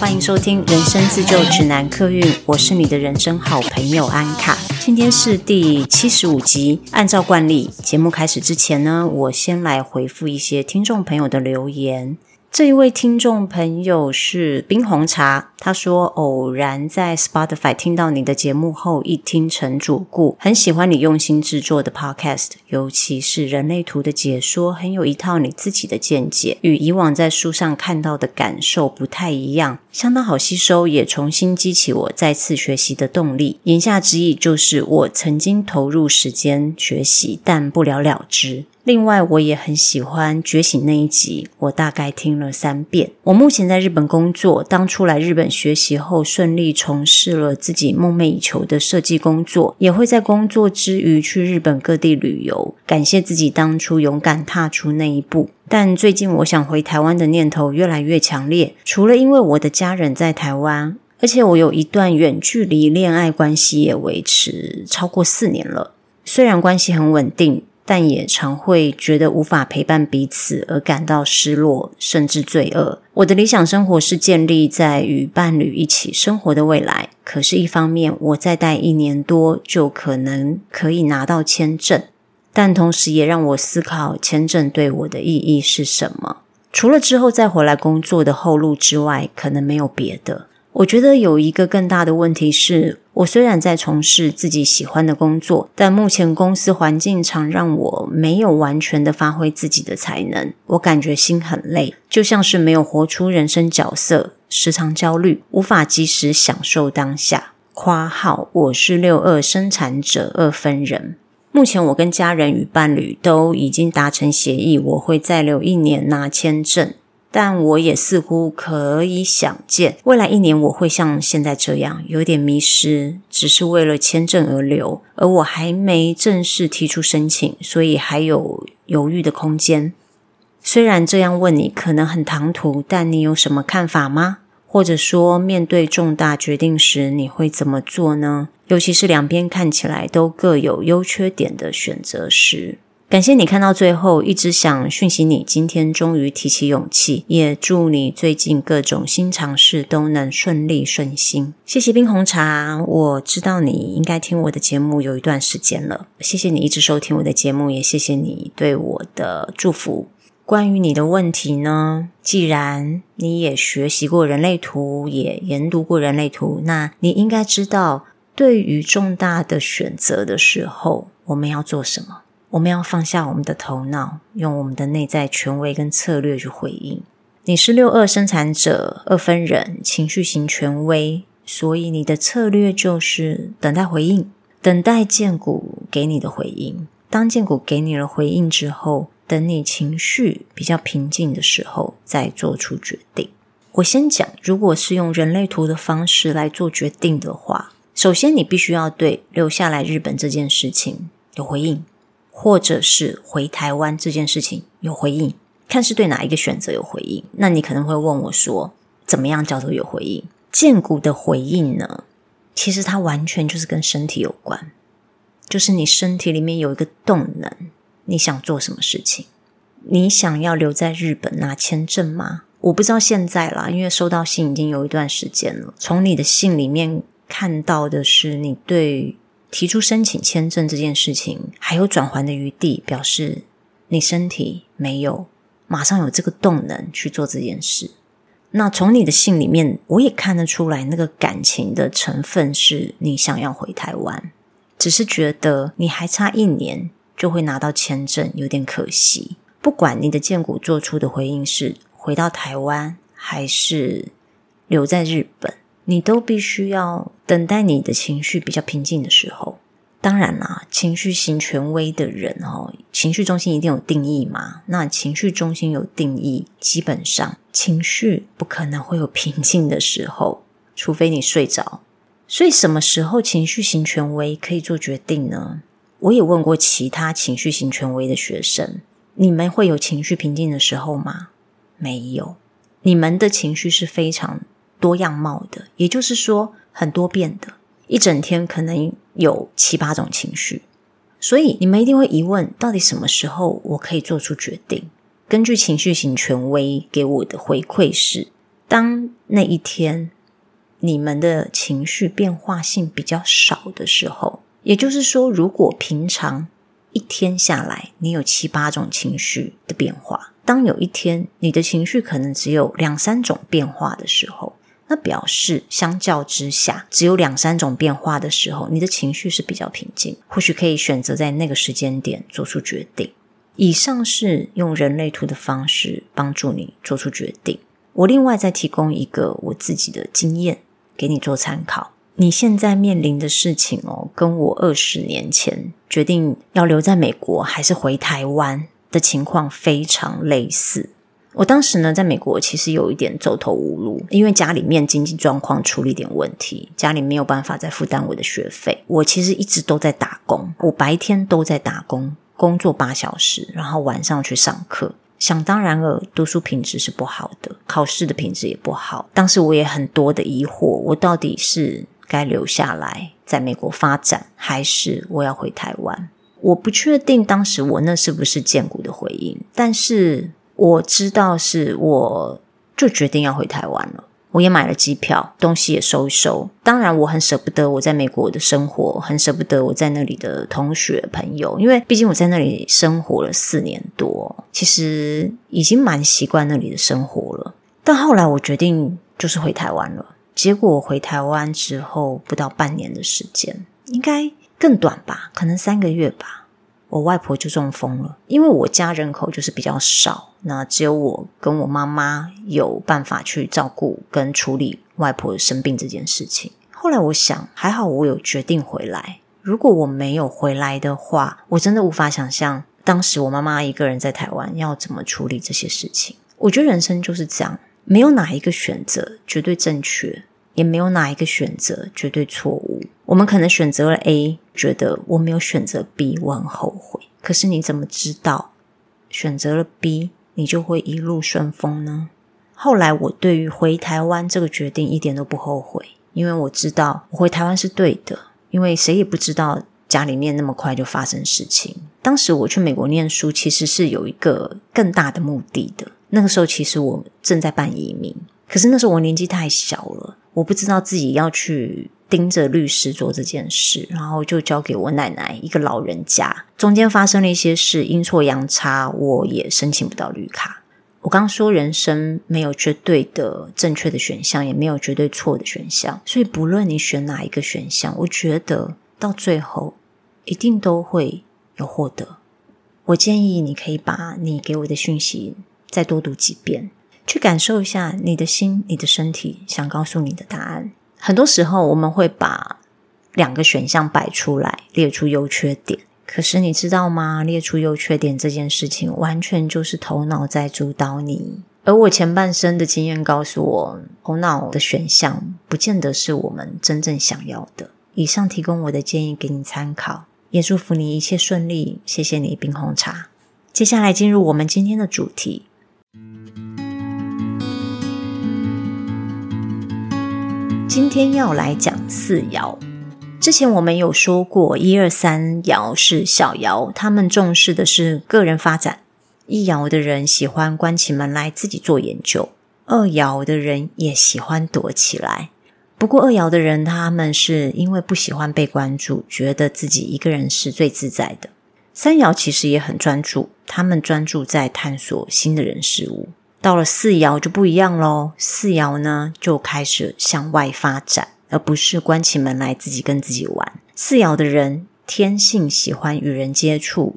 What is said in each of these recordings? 欢迎收听人生自救指南客运，我是你的人生好朋友安卡。今天是第75集，按照惯例节目开始之前呢，我先来回复一些听众朋友的留言。这一位听众朋友是冰红茶，他说偶然在 Spotify 听到你的节目后一听成主顾，很喜欢你用心制作的 podcast， 尤其是人类图的解说，很有一套你自己的见解，与以往在书上看到的感受不太一样，相当好吸收，也重新激起我再次学习的动力。言下之意就是我曾经投入时间学习，但不了了之。另外我也很喜欢觉醒那一集，我大概听了3遍。我目前在日本工作，当初来日本学习后顺利从事了自己梦寐以求的设计工作，也会在工作之余去日本各地旅游，感谢自己当初勇敢踏出那一步。但最近我想回台湾的念头越来越强烈，除了因为我的家人在台湾，而且我有一段远距离恋爱关系也维持超过4年了。虽然关系很稳定，但也常会觉得无法陪伴彼此而感到失落，甚至罪恶。我的理想生活是建立在与伴侣一起生活的未来，可是一方面我再待1年多就可能可以拿到签证，但同时也让我思考签证对我的意义是什么。除了之后再回来工作的后路之外，可能没有别的。我觉得有一个更大的问题是，我虽然在从事自己喜欢的工作，但目前公司环境常让我没有完全的发挥自己的才能，我感觉心很累，就像是没有活出人生角色，时常焦虑，无法及时享受当下。括号我是6/2生产者2分人。目前我跟家人与伴侣都已经达成协议，我会再留1年拿签证，但我也似乎可以想见，未来1年我会像现在这样有点迷失，只是为了签证而留，而我还没正式提出申请，所以还有犹豫的空间。虽然这样问你可能很唐突，但你有什么看法吗？或者说面对重大决定时你会怎么做呢？尤其是两边看起来都各有优缺点的选择时。感谢你看到最后，一直想讯息你，今天终于提起勇气，也祝你最近各种新尝试都能顺利顺心。谢谢冰红茶，我知道你应该听我的节目有一段时间了，谢谢你一直收听我的节目，也谢谢你对我的祝福。关于你的问题呢，既然你也学习过人类图，也研读过人类图，那你应该知道，对于重大的选择的时候，我们要做什么？我们要放下我们的头脑，用我们的内在权威跟策略去回应。你是6/2生产者2分人，情绪型权威，所以你的策略就是等待回应，等待剑骨给你的回应。当剑骨给你了回应之后，等你情绪比较平静的时候再做出决定。我先讲，如果是用人类图的方式来做决定的话，首先你必须要对留下来日本这件事情有回应，或者是回台湾这件事情有回应，看是对哪一个选择有回应。那你可能会问我说，怎么样叫做有回应？剑骨的回应呢，其实它完全就是跟身体有关，就是你身体里面有一个动能，你想做什么事情？你想要留在日本拿签证吗？我不知道现在啦，因为收到信已经有一段时间了。从你的信里面看到的是你对提出申请签证这件事情还有转圜的余地，表示你身体没有马上有这个动能去做这件事。那从你的信里面我也看得出来，那个感情的成分是你想要回台湾，只是觉得你还差1年就会拿到签证，有点可惜。不管你的剑骨做出的回应是回到台湾还是留在日本，你都必须要等待你的情绪比较平静的时候。当然啦，情绪型权威的人情绪中心一定有定义嘛，那情绪中心有定义，基本上情绪不可能会有平静的时候，除非你睡着。所以什么时候情绪型权威可以做决定呢？我也问过其他情绪型权威的学生，你们会有情绪平静的时候吗？没有。你们的情绪是非常多样貌的，也就是说很多变的，一整天可能有7、8种情绪。所以你们一定会疑问，到底什么时候我可以做出决定？根据情绪型权威给我的回馈是，当那一天你们的情绪变化性比较少的时候，也就是说如果平常一天下来你有7-8种情绪的变化，当有一天你的情绪可能只有2-3种变化的时候，那表示相较之下只有2-3种变化的时候，你的情绪是比较平静，或许可以选择在那个时间点做出决定。以上是用人类图的方式帮助你做出决定，我另外再提供一个我自己的经验给你做参考。你现在面临的事情哦，跟我20年前决定要留在美国还是回台湾的情况非常类似。我当时呢在美国其实有一点走投无路，因为家里面经济状况出了一点问题，家里没有办法再负担我的学费，我其实一直都在打工，我白天都在打工，工作8小时，然后晚上去上课。想当然了，读书品质是不好的，考试的品质也不好，当时我也很多的疑惑，我到底是该留下来在美国发展，还是我要回台湾？我不确定当时我那是不是健骨的回应，但是我知道是我就决定要回台湾了。我也买了机票，东西也收一收。当然我很舍不得我在美国的生活，很舍不得我在那里的同学朋友，因为毕竟我在那里生活了4年多，其实已经蛮习惯那里的生活了。但后来我决定就是回台湾了。结果我回台湾之后不到半年的时间，应该更短吧，可能3个月吧，我外婆就中风了。因为我家人口就是比较少，那只有我跟我妈妈有办法去照顾跟处理外婆生病这件事情。后来我想，还好我有决定回来，如果我没有回来的话，我真的无法想象当时我妈妈一个人在台湾要怎么处理这些事情。我觉得人生就是这样，没有哪一个选择绝对正确，也没有哪一个选择绝对错误。我们可能选择了 A， 觉得我没有选择 B， 我很后悔。可是你怎么知道选择了 B 你就会一路顺风呢？后来我对于回台湾这个决定一点都不后悔，因为我知道我回台湾是对的，因为谁也不知道家里面那么快就发生事情。当时我去美国念书其实是有一个更大的目的的，那个时候其实我正在办移民，可是那时候我年纪太小了，我不知道自己要去盯着律师做这件事，然后就交给我奶奶一个老人家。中间发生了一些事，阴错阳差我也申请不到绿卡。我刚说人生没有绝对的正确的选项，也没有绝对错的选项，所以不论你选哪一个选项，我觉得到最后一定都会有获得。我建议你可以把你给我的讯息再多读几遍，去感受一下你的心，你的身体想告诉你的答案。很多时候我们会把2个选项摆出来，列出优缺点，可是你知道吗？列出优缺点这件事情完全就是头脑在主导你。而我前半生的经验告诉我，头脑的选项不见得是我们真正想要的。以上提供我的建议给你参考，也祝福你一切顺利。谢谢你，冰红茶。接下来进入我们今天的主题。今天要来讲4爻。之前我们有说过1、2、3爻是小爻，他们重视的是个人发展。1爻的人喜欢关起门来自己做研究，2爻的人也喜欢躲起来。不过2爻的人他们是因为不喜欢被关注，觉得自己一个人是最自在的。3爻其实也很专注，他们专注在探索新的人事物。到了4爻就不一样咯，4爻呢就开始向外发展，而不是关起门来自己跟自己玩。4爻的人天性喜欢与人接触，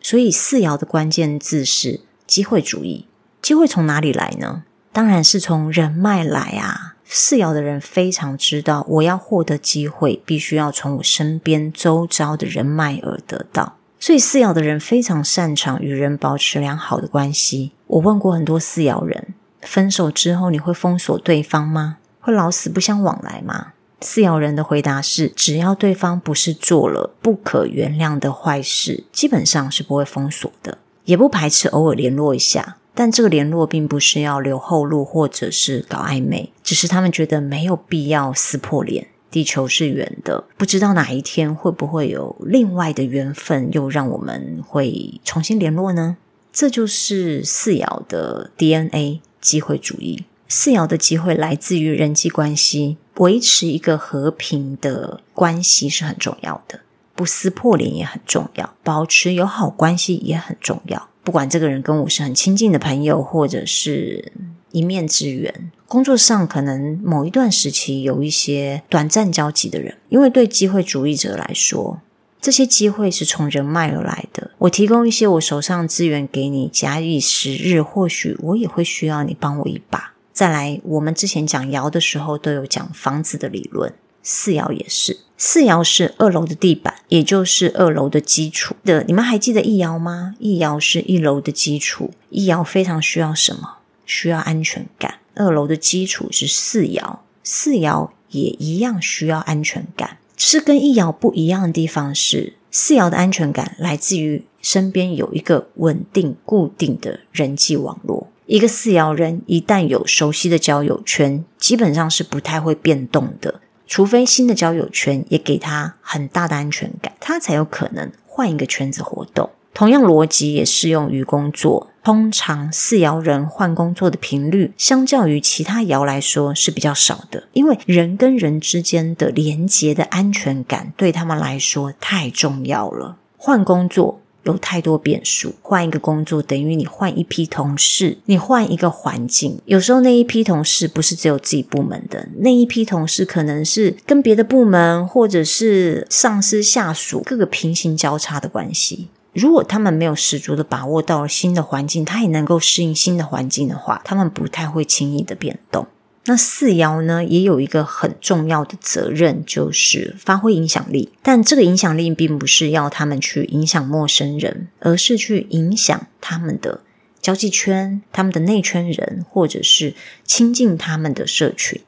所以4爻的关键字是机会主义。机会从哪里来呢？当然是从人脉来啊。4爻的人非常知道，我要获得机会必须要从我身边周遭的人脉而得到，所以4爻的人非常擅长与人保持良好的关系。我问过很多4爻人，分手之后你会封锁对方吗？会老死不相往来吗？4爻人的回答是，只要对方不是做了不可原谅的坏事，基本上是不会封锁的，也不排斥偶尔联络一下，但这个联络并不是要留后路或者是搞暧昧，只是他们觉得没有必要撕破脸。地球是圆的，不知道哪一天会不会有另外的缘分又让我们会重新联络呢？这就是四爻的 DNA 机会主义。四爻的机会来自于人际关系，维持一个和平的关系是很重要的，不撕破脸也很重要，保持友好关系也很重要。不管这个人跟我是很亲近的朋友，或者是一面之缘，工作上可能某一段时期有一些短暂交集的人，因为对机会主义者来说，这些机会是从人脉而来的。我提供一些我手上资源给你，假以时日，或许我也会需要你帮我一把。再来，我们之前讲爻的时候都有讲房子的理论，四爻也是。四爻是二楼的地板，也就是二楼的基础的。你们还记得一爻吗？一爻是一楼的基础，一爻非常需要什么？需要安全感。二楼的基础是四爻，四爻也一样需要安全感。是跟一爻不一样的地方是，四爻的安全感来自于身边有一个稳定固定的人际网络。一个四爻人一旦有熟悉的交友圈，基本上是不太会变动的，除非新的交友圈也给他很大的安全感，他才有可能换一个圈子活动。同样逻辑也适用于工作，通常四爻人换工作的频率相较于其他爻来说是比较少的，因为人跟人之间的连结的安全感对他们来说太重要了。换工作有太多变数，换一个工作等于你换一批同事，你换一个环境，有时候那一批同事不是只有自己部门的，那一批同事可能是跟别的部门或者是上司下属各个平行交叉的关系。如果他们没有十足的把握到了新的环境，他也能够适应新的环境的话，他们不太会轻易的变动。那四爻呢，也有一个很重要的责任，就是发挥影响力。但这个影响力并不是要他们去影响陌生人，而是去影响他们的交际圈、他们的内圈人，或者是亲近他们的社群。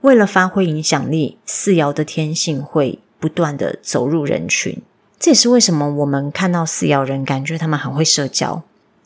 为了发挥影响力，四爻的天性会不断的走入人群。这也是为什么我们看到四爻人感觉他们很会社交，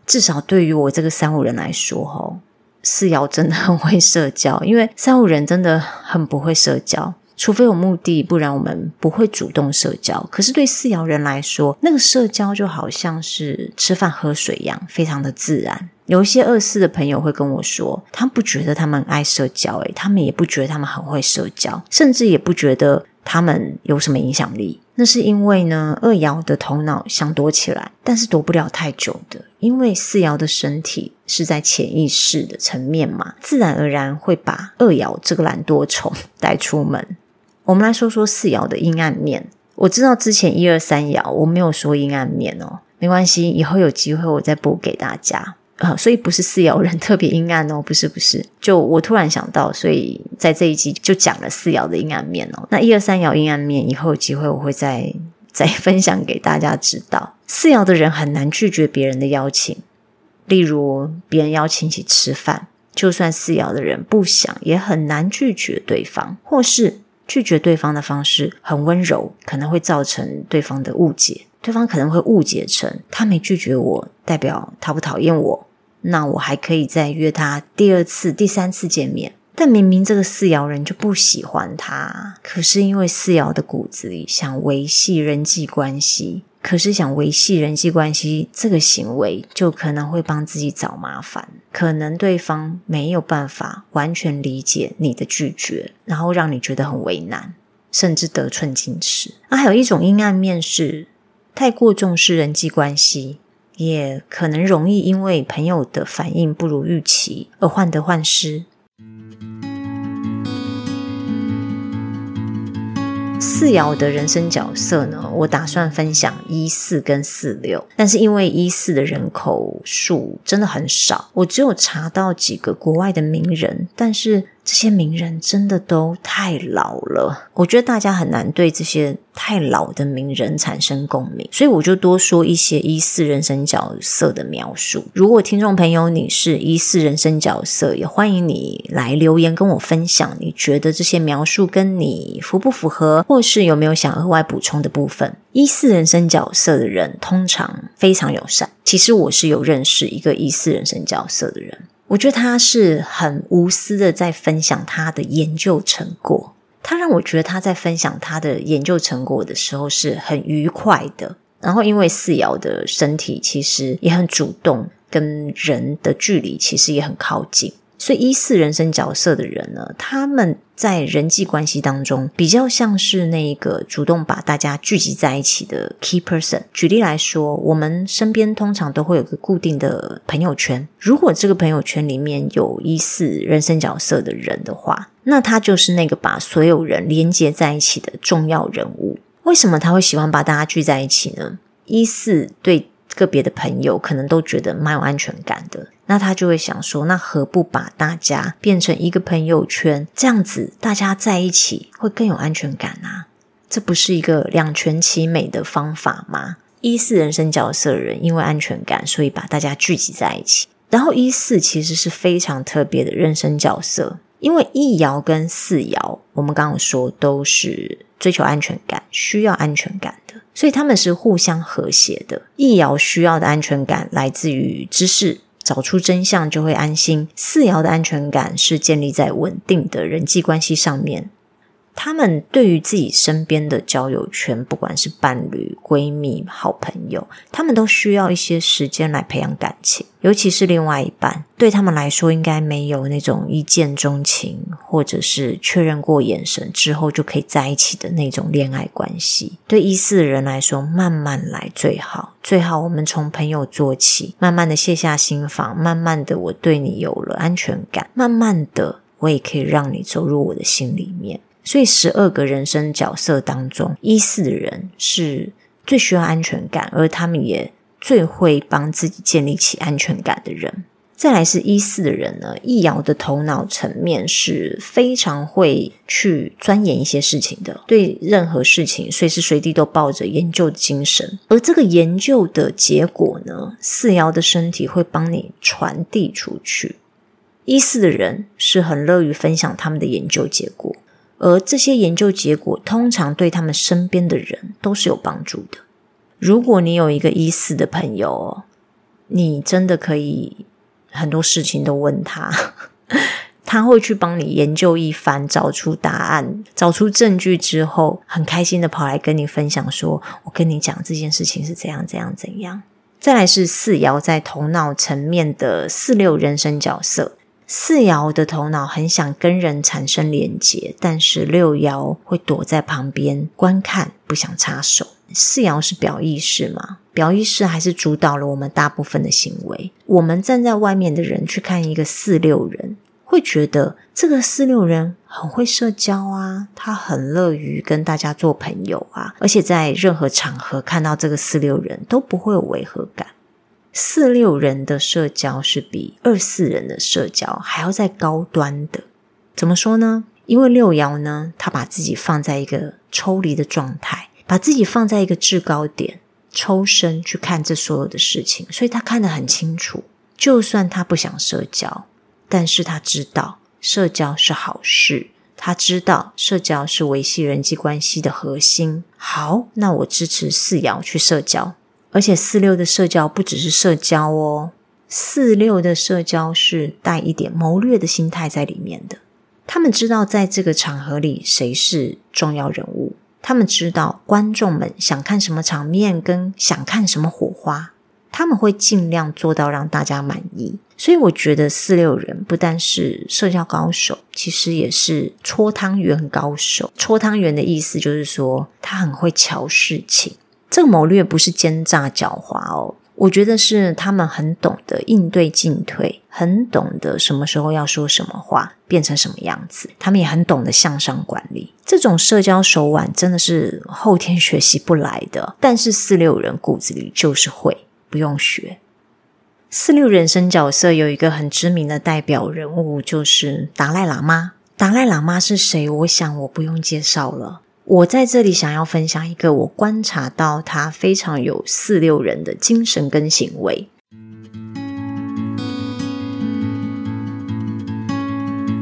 至少对于我这个三五人来说四爻真的很会社交，因为三五人真的很不会社交，除非有目的，不然我们不会主动社交。可是对四爻人来说，那个社交就好像是吃饭喝水一样，非常的自然。有一些二四的朋友会跟我说，他不觉得他们爱社交，他们也不觉得他们很会社交，甚至也不觉得他们有什么影响力。那是因为呢，二爻的头脑想躲起来，但是躲不了太久的，因为四爻的身体是在潜意识的层面嘛，自然而然会把二爻这个懒惰虫带出门。我们来说说四爻的阴暗面。我知道之前一二三爻我没有说阴暗面没关系，以后有机会我再播给大家所以不是四爻人特别阴暗不是，就我突然想到，所以在这一集就讲了四爻的阴暗面那一二三爻阴暗面以后有机会我会再分享给大家知道。四爻的人很难拒绝别人的邀请，例如别人邀请一起吃饭，就算四爻的人不想也很难拒绝对方，或是拒绝对方的方式很温柔，可能会造成对方的误解，对方可能会误解成他没拒绝我代表他不讨厌我，那我还可以再约他第二次第三次见面。但明明这个四爻人就不喜欢他，可是因为四爻的骨子里想维系人际关系，可是想维系人际关系这个行为就可能会帮自己找麻烦，可能对方没有办法完全理解你的拒绝，然后让你觉得很为难，甚至得寸进尺。还有一种阴暗面是太过重视人际关系，也可能容易因为朋友的反应不如预期而患得患失。四爻的人生角色呢，我打算分享14跟46，但是因为14的人口数真的很少，我只有查到几个国外的名人，但是这些名人真的都太老了，我觉得大家很难对这些太老的名人产生共鸣，所以我就多说一些14人生角色的描述。如果听众朋友你是14人生角色，也欢迎你来留言跟我分享，你觉得这些描述跟你符不符合，或是有没有想额外补充的部分。14人生角色的人通常非常友善，其实我是有认识一个14人生角色的人，我觉得他是很无私的在分享他的研究成果，他让我觉得他在分享他的研究成果的时候是很愉快的。然后因为四爻的身体其实也很主动，跟人的距离其实也很靠近。所以14人生角色的人呢，他们在人际关系当中比较像是那个主动把大家聚集在一起的 key person。 举例来说，我们身边通常都会有个固定的朋友圈，如果这个朋友圈里面有14人生角色的人的话，那他就是那个把所有人连接在一起的重要人物。为什么他会喜欢把大家聚在一起呢？14对个别的朋友可能都觉得蛮有安全感的，那他就会想说，那何不把大家变成一个朋友圈，这样子大家在一起会更有安全感啊，这不是一个两全其美的方法吗？14人生角色的人因为安全感，所以把大家聚集在一起。然后14其实是非常特别的人生角色，因为一爻跟四爻我们刚刚说都是追求安全感，需要安全感的，所以他们是互相和谐的。一爻需要的安全感来自于知识，找出真相就会安心。四爻的安全感是建立在稳定的人际关系上面，他们对于自己身边的交友圈，不管是伴侣、闺蜜、好朋友，他们都需要一些时间来培养感情，尤其是另外一半，对他们来说应该没有那种一见钟情，或者是确认过眼神之后就可以在一起的那种恋爱关系。对14人来说，慢慢来最好，最好我们从朋友做起，慢慢的卸下心防，慢慢的我对你有了安全感，慢慢的我也可以让你走入我的心里面。所以12个人生角色当中，14人是最需要安全感，而他们也最会帮自己建立起安全感的人。再来是14的人呢，一爻的头脑层面是非常会去钻研一些事情的，对任何事情随时随地都抱着研究的精神，而这个研究的结果呢，4爻的身体会帮你传递出去。14的人是很乐于分享他们的研究结果，而这些研究结果通常对他们身边的人都是有帮助的。如果你有一个14的朋友哦，你真的可以很多事情都问他他会去帮你研究一番，找出答案，找出证据之后，很开心的跑来跟你分享说，我跟你讲这件事情是怎样怎样怎样。再来是四爻在头脑层面的46人生角色，四爻的头脑很想跟人产生连结，但是六爻会躲在旁边观看，不想插手。四爻是表意识嘛，表意识还是主导了我们大部分的行为。我们站在外面的人去看一个46人，会觉得这个46人很会社交啊，他很乐于跟大家做朋友啊，而且在任何场合看到这个46人都不会有违和感。46人的社交是比24人的社交还要再高端的。怎么说呢？因为六爻呢，他把自己放在一个抽离的状态，把自己放在一个制高点，抽身去看这所有的事情，所以他看得很清楚。就算他不想社交，但是他知道社交是好事，他知道社交是维系人际关系的核心。好，那我支持四爻去社交。而且46的社交不只是社交哦，46的社交是带一点谋略的心态在里面的。他们知道在这个场合里谁是重要人物，他们知道观众们想看什么场面跟想看什么火花，他们会尽量做到让大家满意。所以我觉得46人不但是社交高手，其实也是搓汤圆高手。搓汤圆的意思就是说他很会瞧事情，这个谋略不是奸诈狡猾哦，我觉得是他们很懂得应对进退，很懂得什么时候要说什么话，变成什么样子，他们也很懂得向上管理。这种社交手腕真的是后天学习不来的，但是46人骨子里就是会，不用学。46人生角色有一个很知名的代表人物，就是达赖喇嘛。达赖喇嘛是谁？我想我不用介绍了。我在这里想要分享一个我观察到他非常有46人的精神跟行为。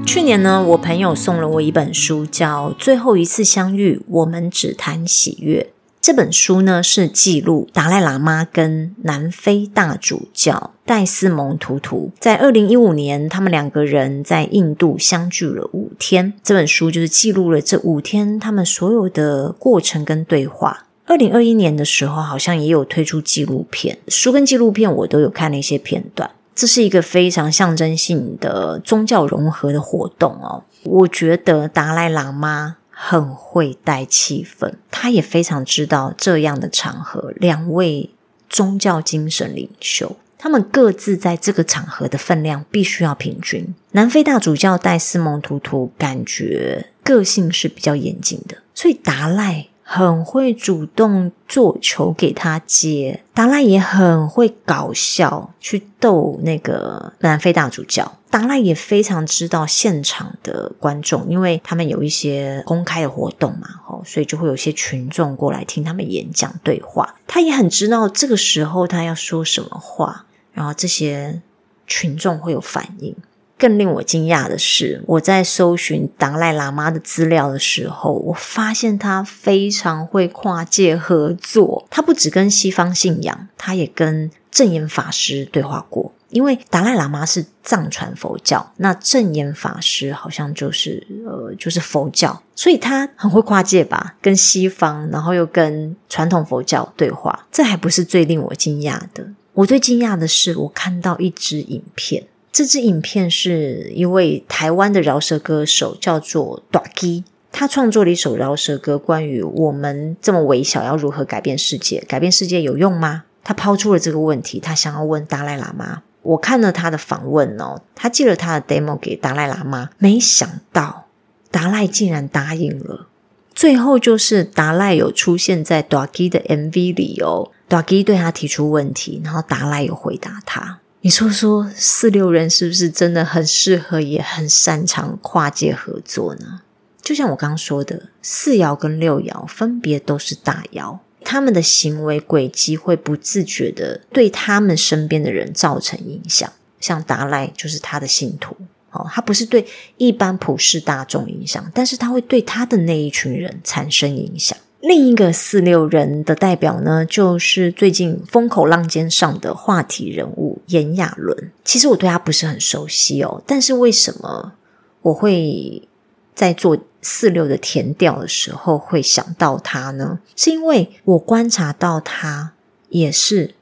去年呢，我朋友送了我一本书，叫《最后一次相遇，我们只谈喜悦》。这本书呢，是记录达赖喇嘛跟南非大主教戴斯蒙图图在2015年他们两个人在印度相聚了5天。这本书就是记录了这5天他们所有的过程跟对话。2021年的时候好像也有推出纪录片，书跟纪录片我都有看了一些片段。这是一个非常象征性的宗教融合的活动哦。我觉得达赖喇嘛很会带气氛，他也非常知道这样的场合，两位宗教精神领袖他们各自在这个场合的分量必须要平均。南非大主教带斯蒙图图感觉个性是比较严谨的，所以达赖很会主动做球给他接，达赖也很会搞笑去逗那个南非大主教。达赖也非常知道现场的观众，因为他们有一些公开的活动嘛，所以就会有一些群众过来听他们演讲对话，他也很知道这个时候他要说什么话，然后这些群众会有反应。更令我惊讶的是，我在搜寻达赖喇嘛的资料的时候，我发现他非常会跨界合作。他不只跟西方信仰，他也跟证严法师对话过。因为达赖喇嘛是藏传佛教，那证严法师好像就是佛教，所以他很会跨界吧，跟西方然后又跟传统佛教对话。这还不是最令我惊讶的，我最惊讶的是我看到一支影片，这支影片是一位台湾的饶舌歌手叫做大基，他创作了一首饶舌歌，关于我们这么微小要如何改变世界，改变世界有用吗？他抛出了这个问题，他想要问达赖喇嘛。我看了他的访问哦，他寄了他的 demo 给达赖喇嘛，没想到达赖竟然答应了。最后就是达赖有出现在大基的 MV 里哦，大基对他提出问题，然后达赖有回答他。你说46人是不是真的很适合也很擅长跨界合作呢？就像我刚说的，四爻跟六爻分别都是大爻，他们的行为轨迹会不自觉的对他们身边的人造成影响。像达赖就是他的信徒哦，他不是对一般普世大众影响，但是他会对他的那一群人产生影响。另一个46人的代表呢，就是最近风口浪尖上的话题人物炎亚纶。其实我对他不是很熟悉哦，但是为什么我会在做46的田调的时候会想到他呢？是因为我观察到他也是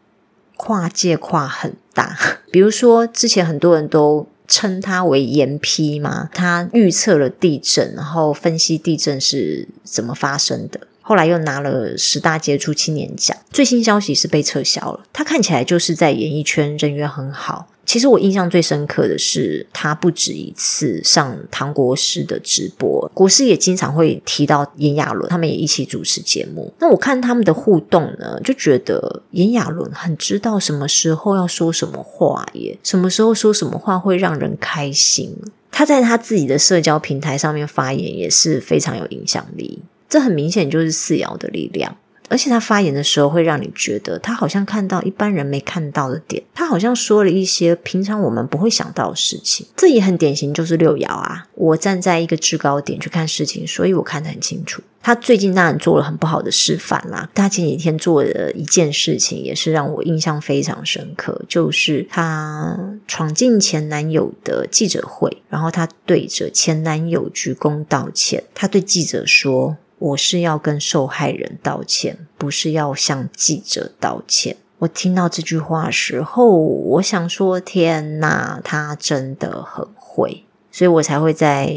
跨界跨很大。比如说之前很多人都称他为岩批嘛，他预测了地震，然后分析地震是怎么发生的，后来又拿了10大杰出青年奖，最新消息是被撤销了。他看起来就是在演艺圈人缘很好。其实我印象最深刻的是他不止一次上唐国师的直播，国师也经常会提到炎亚纶，他们也一起主持节目。那我看他们的互动呢，就觉得炎亚纶很知道什么时候要说什么话耶，什么时候说什么话会让人开心。他在他自己的社交平台上面发言也是非常有影响力，这很明显就是四爻的力量。而且他发言的时候会让你觉得他好像看到一般人没看到的点，他好像说了一些平常我们不会想到的事情。这也很典型就是六爻啊，我站在一个制高点去看事情，所以我看得很清楚。他最近当然做了很不好的示范啦，他前几天做的一件事情也是让我印象非常深刻，就是他闯进前男友的记者会，然后他对着前男友鞠躬道歉。他对记者说，我是要跟受害人道歉，不是要向记者道歉。我听到这句话的时候，我想说天哪，他真的很会。所以我才会在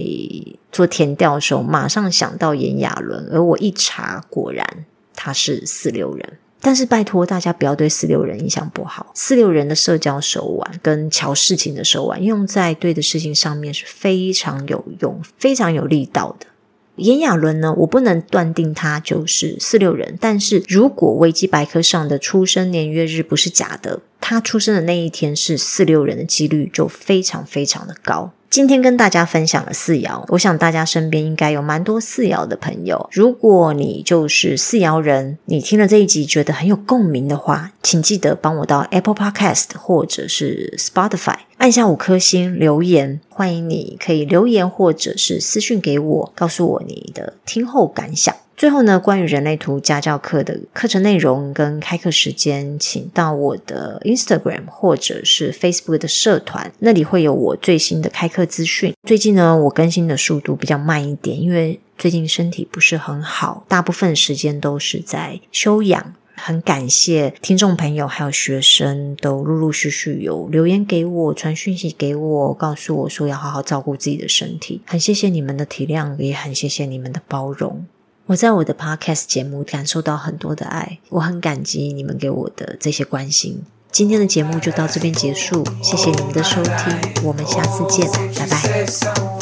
做田调的时候马上想到炎亚纶，而我一查果然他是46人。但是拜托大家不要对46人印象不好，46人的社交手腕跟瞧事情的手腕用在对的事情上面是非常有用，非常有力道的。炎亚纶呢，我不能断定他就是46人，但是如果维基百科上的出生年月日不是假的，他出生的那一天是46人的几率就非常非常的高。今天跟大家分享了四爻，我想大家身边应该有蛮多四爻的朋友。如果你就是四爻人，你听了这一集觉得很有共鸣的话，请记得帮我到 Apple Podcast 或者是 Spotify 按下5颗星留言，欢迎你可以留言或者是私讯给我，告诉我你的听后感想。最后呢，关于人类图家教课的课程内容跟开课时间，请到我的 Instagram 或者是 Facebook 的社团，那里会有我最新的开课资讯。最近呢，我更新的速度比较慢一点，因为最近身体不是很好，大部分时间都是在休养。很感谢听众朋友还有学生都陆陆续续有留言给我，传讯息给我，告诉我说要好好照顾自己的身体，很谢谢你们的体谅，也很谢谢你们的包容。我在我的 podcast 节目感受到很多的爱，我很感激你们给我的这些关心。今天的节目就到这边结束，谢谢你们的收听，我们下次见，拜拜。